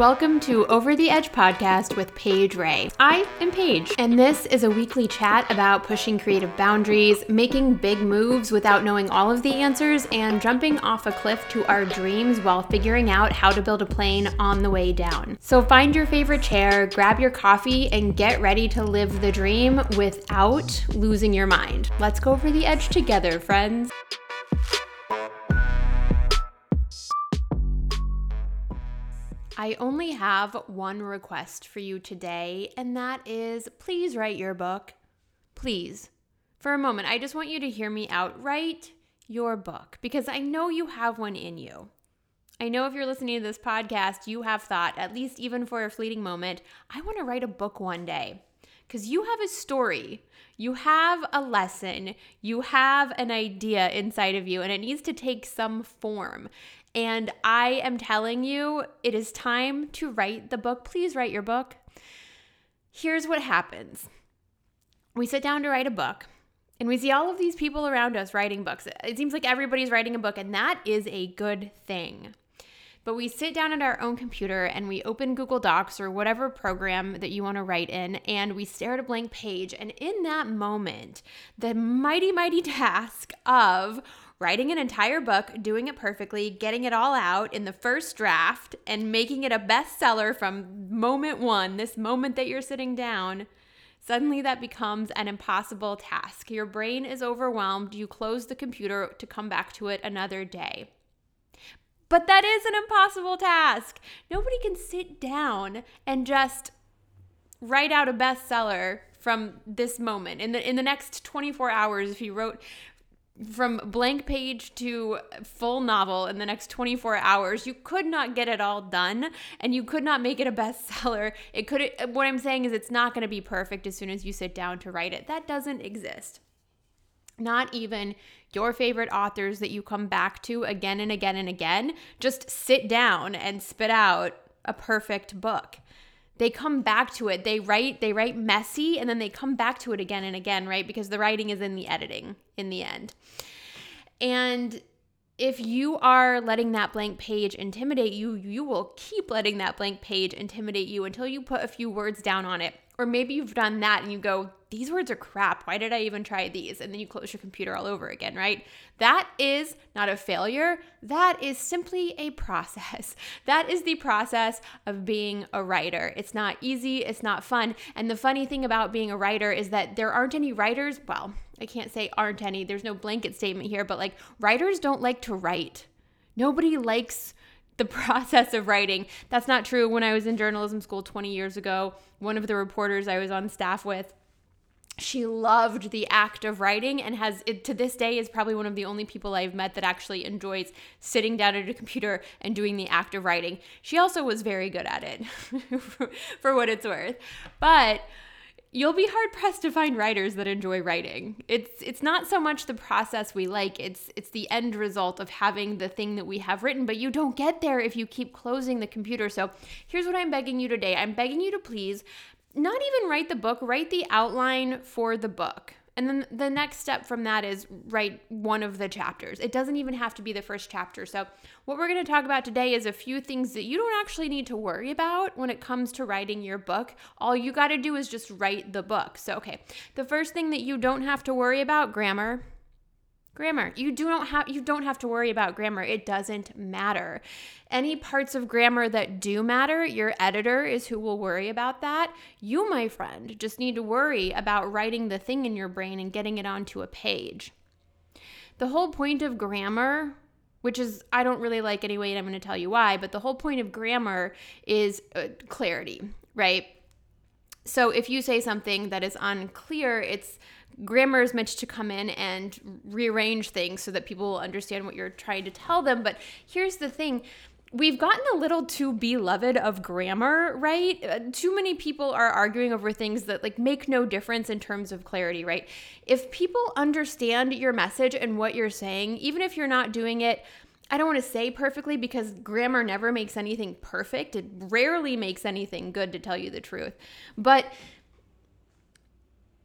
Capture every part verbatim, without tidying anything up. welcome to Over the Edge Podcast with Paige Ray. I am Paige, and this is a weekly chat about pushing creative boundaries, making big moves without knowing all of the answers, and jumping off a cliff to our dreams while figuring out how to build a plane on the way down. So find your favorite chair, grab your coffee, and get ready to live the dream without losing your mind. Let's go over the edge together, friends. I only have one request for you today, and that is please write your book. Please. For a moment, I just want you to hear me out. Write your book, because I know you have one in you. I know if you're listening to this podcast, you have thought, at least even for a fleeting moment, I want to write a book one day. Because you have a story, you have a lesson, you have an idea inside of you, and it needs to take some form. And I am telling you, it is time to write the book. Please write your book. Here's what happens. We sit down to write a book, and we see all of these people around us writing books. It seems like everybody's writing a book, and that is a good thing. But we sit down at our own computer and we open Google Docs or whatever program that you want to write in, and we stare at a blank page. And in that moment, the mighty, mighty task of writing an entire book, doing it perfectly, getting it all out in the first draft, and making it a bestseller from moment one, this moment that you're sitting down, suddenly that becomes an impossible task. Your brain is overwhelmed. You close the computer to come back to it another day. But that is an impossible task. Nobody can sit down and just write out a bestseller from this moment. In the in the next twenty-four hours, if you wrote from blank page to full novel in the next twenty-four hours, you could not get it all done, and you could not make it a bestseller. It could. What I'm saying is it's not going to be perfect as soon as you sit down to write it. That doesn't exist. Not even your favorite authors that you come back to again and again and again, just sit down and spit out a perfect book. They come back to it. They write, they write messy, and then they come back to it again and again, right? Because the writing is in the editing in the end. And if you are letting that blank page intimidate you, you will keep letting that blank page intimidate you until you put a few words down on it. Or maybe you've done that and you go, these words are crap. Why did I even try these? And then you close your computer all over again, right? That is not a failure. That is simply a process. That is the process of being a writer. It's not easy. It's not fun. And the funny thing about being a writer is that there aren't any writers. Well, I can't say aren't any. There's no blanket statement here, but like writers don't like to write. Nobody likes the process of writing. That's not true. When I was in journalism school twenty years ago, one of the reporters I was on staff with, she loved the act of writing and has, it, to this day, is probably one of the only people I've met that actually enjoys sitting down at a computer and doing the act of writing. She also was very good at it for, for what it's worth. But you'll be hard-pressed to find writers that enjoy writing. It's it's not so much the process we like, it's it's the end result of having the thing that we have written, but you don't get there if you keep closing the computer. So here's what I'm begging you today. I'm begging you to please not even write the book, write the outline for the book. And then the next step from that is write one of the chapters. It doesn't even have to be the first chapter. So what we're going to talk about today is a few things that you don't actually need to worry about when it comes to writing your book. All you got to do is just write the book. So, okay, the first thing that you don't have to worry about, grammar. Grammar. You do not have you don't have to worry about grammar. It doesn't matter. Any parts of grammar that do matter, your editor is who will worry about that. You, my friend, just need to worry about writing the thing in your brain and getting it onto a page. The whole point of grammar, which is, I don't really like anyway, and I'm going to tell you why, but the whole point of grammar is uh, clarity, right? So if you say something that is unclear, it's grammar is meant to come in and rearrange things so that people will understand what you're trying to tell them. But here's the thing. We've gotten a little too beloved of grammar, right? Uh, too many people are arguing over things that like make no difference in terms of clarity, right? If people understand your message and what you're saying, even if you're not doing it, I don't want to say perfectly because grammar never makes anything perfect. It rarely makes anything good, to tell you the truth. But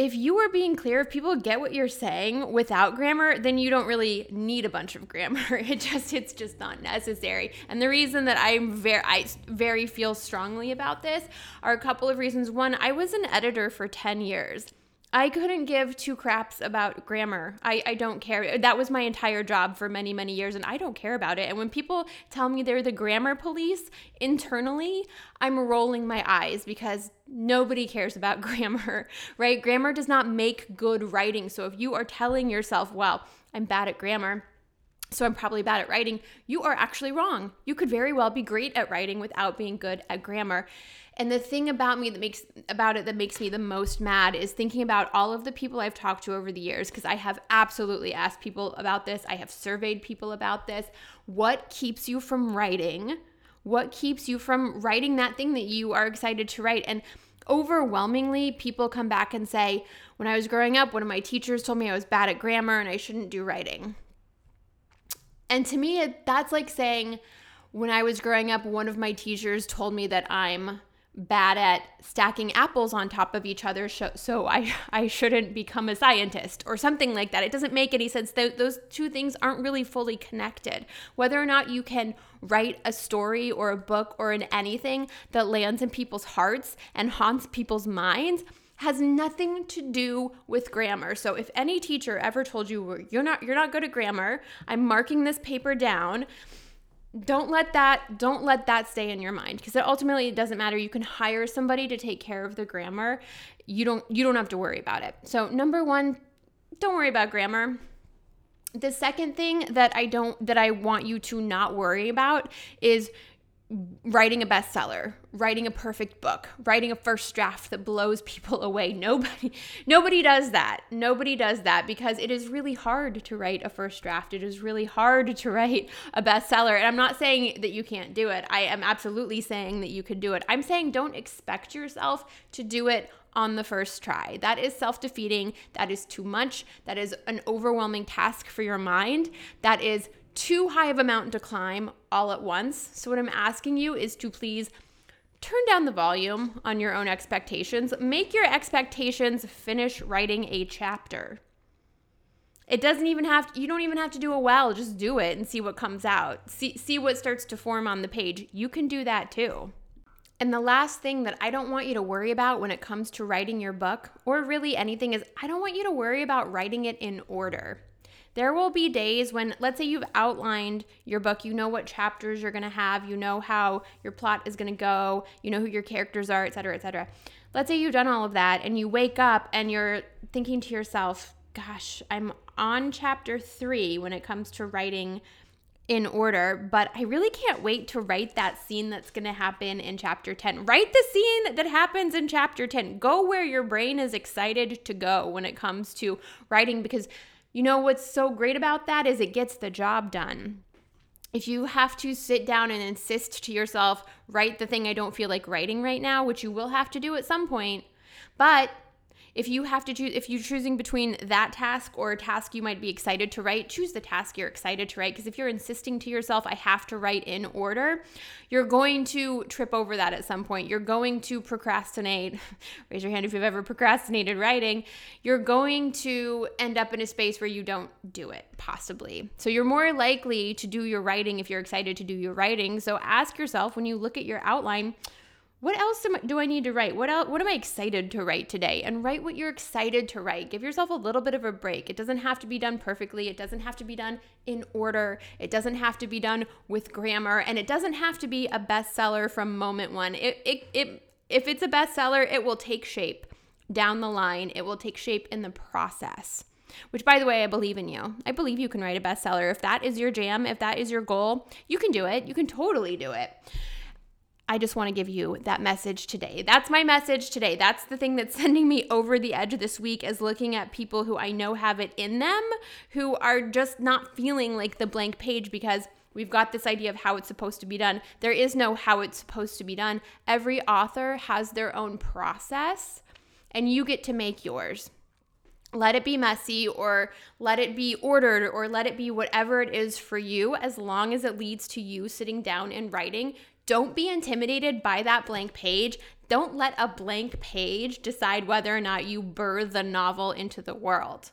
if you are being clear, if people get what you're saying without grammar, then you don't really need a bunch of grammar. It just, it's just not necessary. And the reason that I'm very, I very feel strongly about this are a couple of reasons. One, I was an editor for ten years. I couldn't give two craps about grammar. I, I don't care. That was my entire job for many, many years, and I don't care about it. And when people tell me they're the grammar police internally, I'm rolling my eyes because nobody cares about grammar, right? Grammar does not make good writing. So if you are telling yourself, well, I'm bad at grammar, so I'm probably bad at writing, you are actually wrong. You could very well be great at writing without being good at grammar. And the thing about me that makes about it that makes me the most mad is thinking about all of the people I've talked to over the years, because I have absolutely asked people about this. I have surveyed people about this. What keeps you from writing? What keeps you from writing that thing that you are excited to write? And overwhelmingly, people come back and say, when I was growing up, one of my teachers told me I was bad at grammar and I shouldn't do writing. And to me, it, that's like saying, when I was growing up, one of my teachers told me that I'm bad at stacking apples on top of each other, so I, I shouldn't become a scientist or something like that. It doesn't make any sense. Th- those two things aren't really fully connected. Whether or not you can write a story or a book or in anything that lands in people's hearts and haunts people's minds has nothing to do with grammar. So if any teacher ever told you you're not you're not good at grammar, I'm marking this paper down, don't let that don't let that stay in your mind, because it ultimately doesn't matter. You can hire somebody to take care of the grammar. You don't you don't have to worry about it. So number one, don't worry about grammar. The second thing that I don't that I want you to not worry about is writing a bestseller, writing a perfect book, writing a first draft that blows people away. Nobody, nobody does that. Nobody does that because it is really hard to write a first draft. It is really hard to write a bestseller. And I'm not saying that you can't do it. I am absolutely saying that you can do it. I'm saying don't expect yourself to do it on the first try. That is self-defeating. That is too much. That is an overwhelming task for your mind. That is too high of a mountain to climb all at once. So what I'm asking you is to please turn down the volume on your own expectations. Make your expectations finish writing a chapter. It doesn't even have to, you don't even have to do a well, just do it and see what comes out. See, see what starts to form on the page. You can do that too. And the last thing that I don't want you to worry about when it comes to writing your book or really anything is I don't want you to worry about writing it in order. There will be days when, let's say you've outlined your book, you know what chapters you're going to have, you know how your plot is going to go, you know who your characters are, et cetera, et cetera. Let's say you've done all of that and you wake up and you're thinking to yourself, gosh, I'm on chapter three when it comes to writing in order, but I really can't wait to write that scene that's going to happen in chapter ten. Write the scene that happens in chapter ten. Go where your brain is excited to go when it comes to writing, because you know what's so great about that is it gets the job done. If you have to sit down and insist to yourself, write the thing I don't feel like writing right now, which you will have to do at some point, but if you have to choose, if you're choosing between that task or a task you might be excited to write, choose the task you're excited to write. Because if you're insisting to yourself, I have to write in order, you're going to trip over that at some point. You're going to procrastinate. Raise your hand if you've ever procrastinated writing. You're going to end up in a space where you don't do it, possibly. So you're more likely to do your writing if you're excited to do your writing. So ask yourself when you look at your outline, what else am I, do I need to write? What else, what am I excited to write today? And write what you're excited to write. Give yourself a little bit of a break. It doesn't have to be done perfectly. It doesn't have to be done in order. It doesn't have to be done with grammar. And it doesn't have to be a bestseller from moment one. It, it, it, if it's a bestseller, it will take shape down the line. It will take shape in the process. Which, by the way, I believe in you. I believe you can write a bestseller. If that is your jam, if that is your goal, you can do it. You can totally do it. I just want to give you that message today. That's my message today. That's the thing that's sending me over the edge this week, is looking at people who I know have it in them, who are just not feeling like the blank page, because we've got this idea of how it's supposed to be done. There is no how it's supposed to be done. Every author has their own process, and you get to make yours. Let it be messy, or let it be ordered, or let it be whatever it is for you, as long as it leads to you sitting down and writing. Don't be intimidated by that blank page. Don't let a blank page decide whether or not you birth the novel into the world.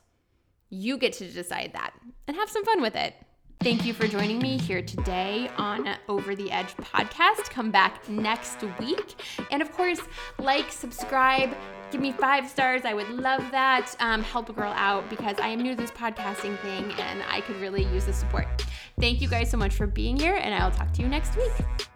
You get to decide that and have some fun with it. Thank you for joining me here today on Over the Edge Podcast. Come back next week. And of course, like, subscribe, give me five stars. I would love that. Um, help a girl out because I am new to this podcasting thing and I could really use the support. Thank you guys so much for being here, and I'll talk to you next week.